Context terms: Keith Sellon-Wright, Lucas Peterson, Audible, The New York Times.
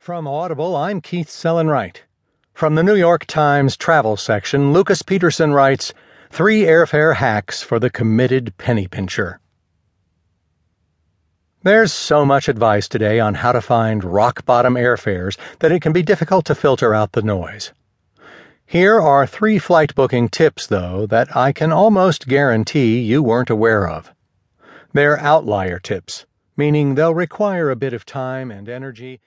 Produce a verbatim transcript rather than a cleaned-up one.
From Audible, I'm Keith Sellon-Wright. From the New York Times travel section, Lucas Peterson writes, Three Airfare Hacks for the Committed Penny Pincher. There's so much advice today on how to find rock-bottom airfares that it can be difficult to filter out the noise. Here are three flight booking tips, though, that I can almost guarantee you weren't aware of. They're outlier tips, meaning they'll require a bit of time and energy.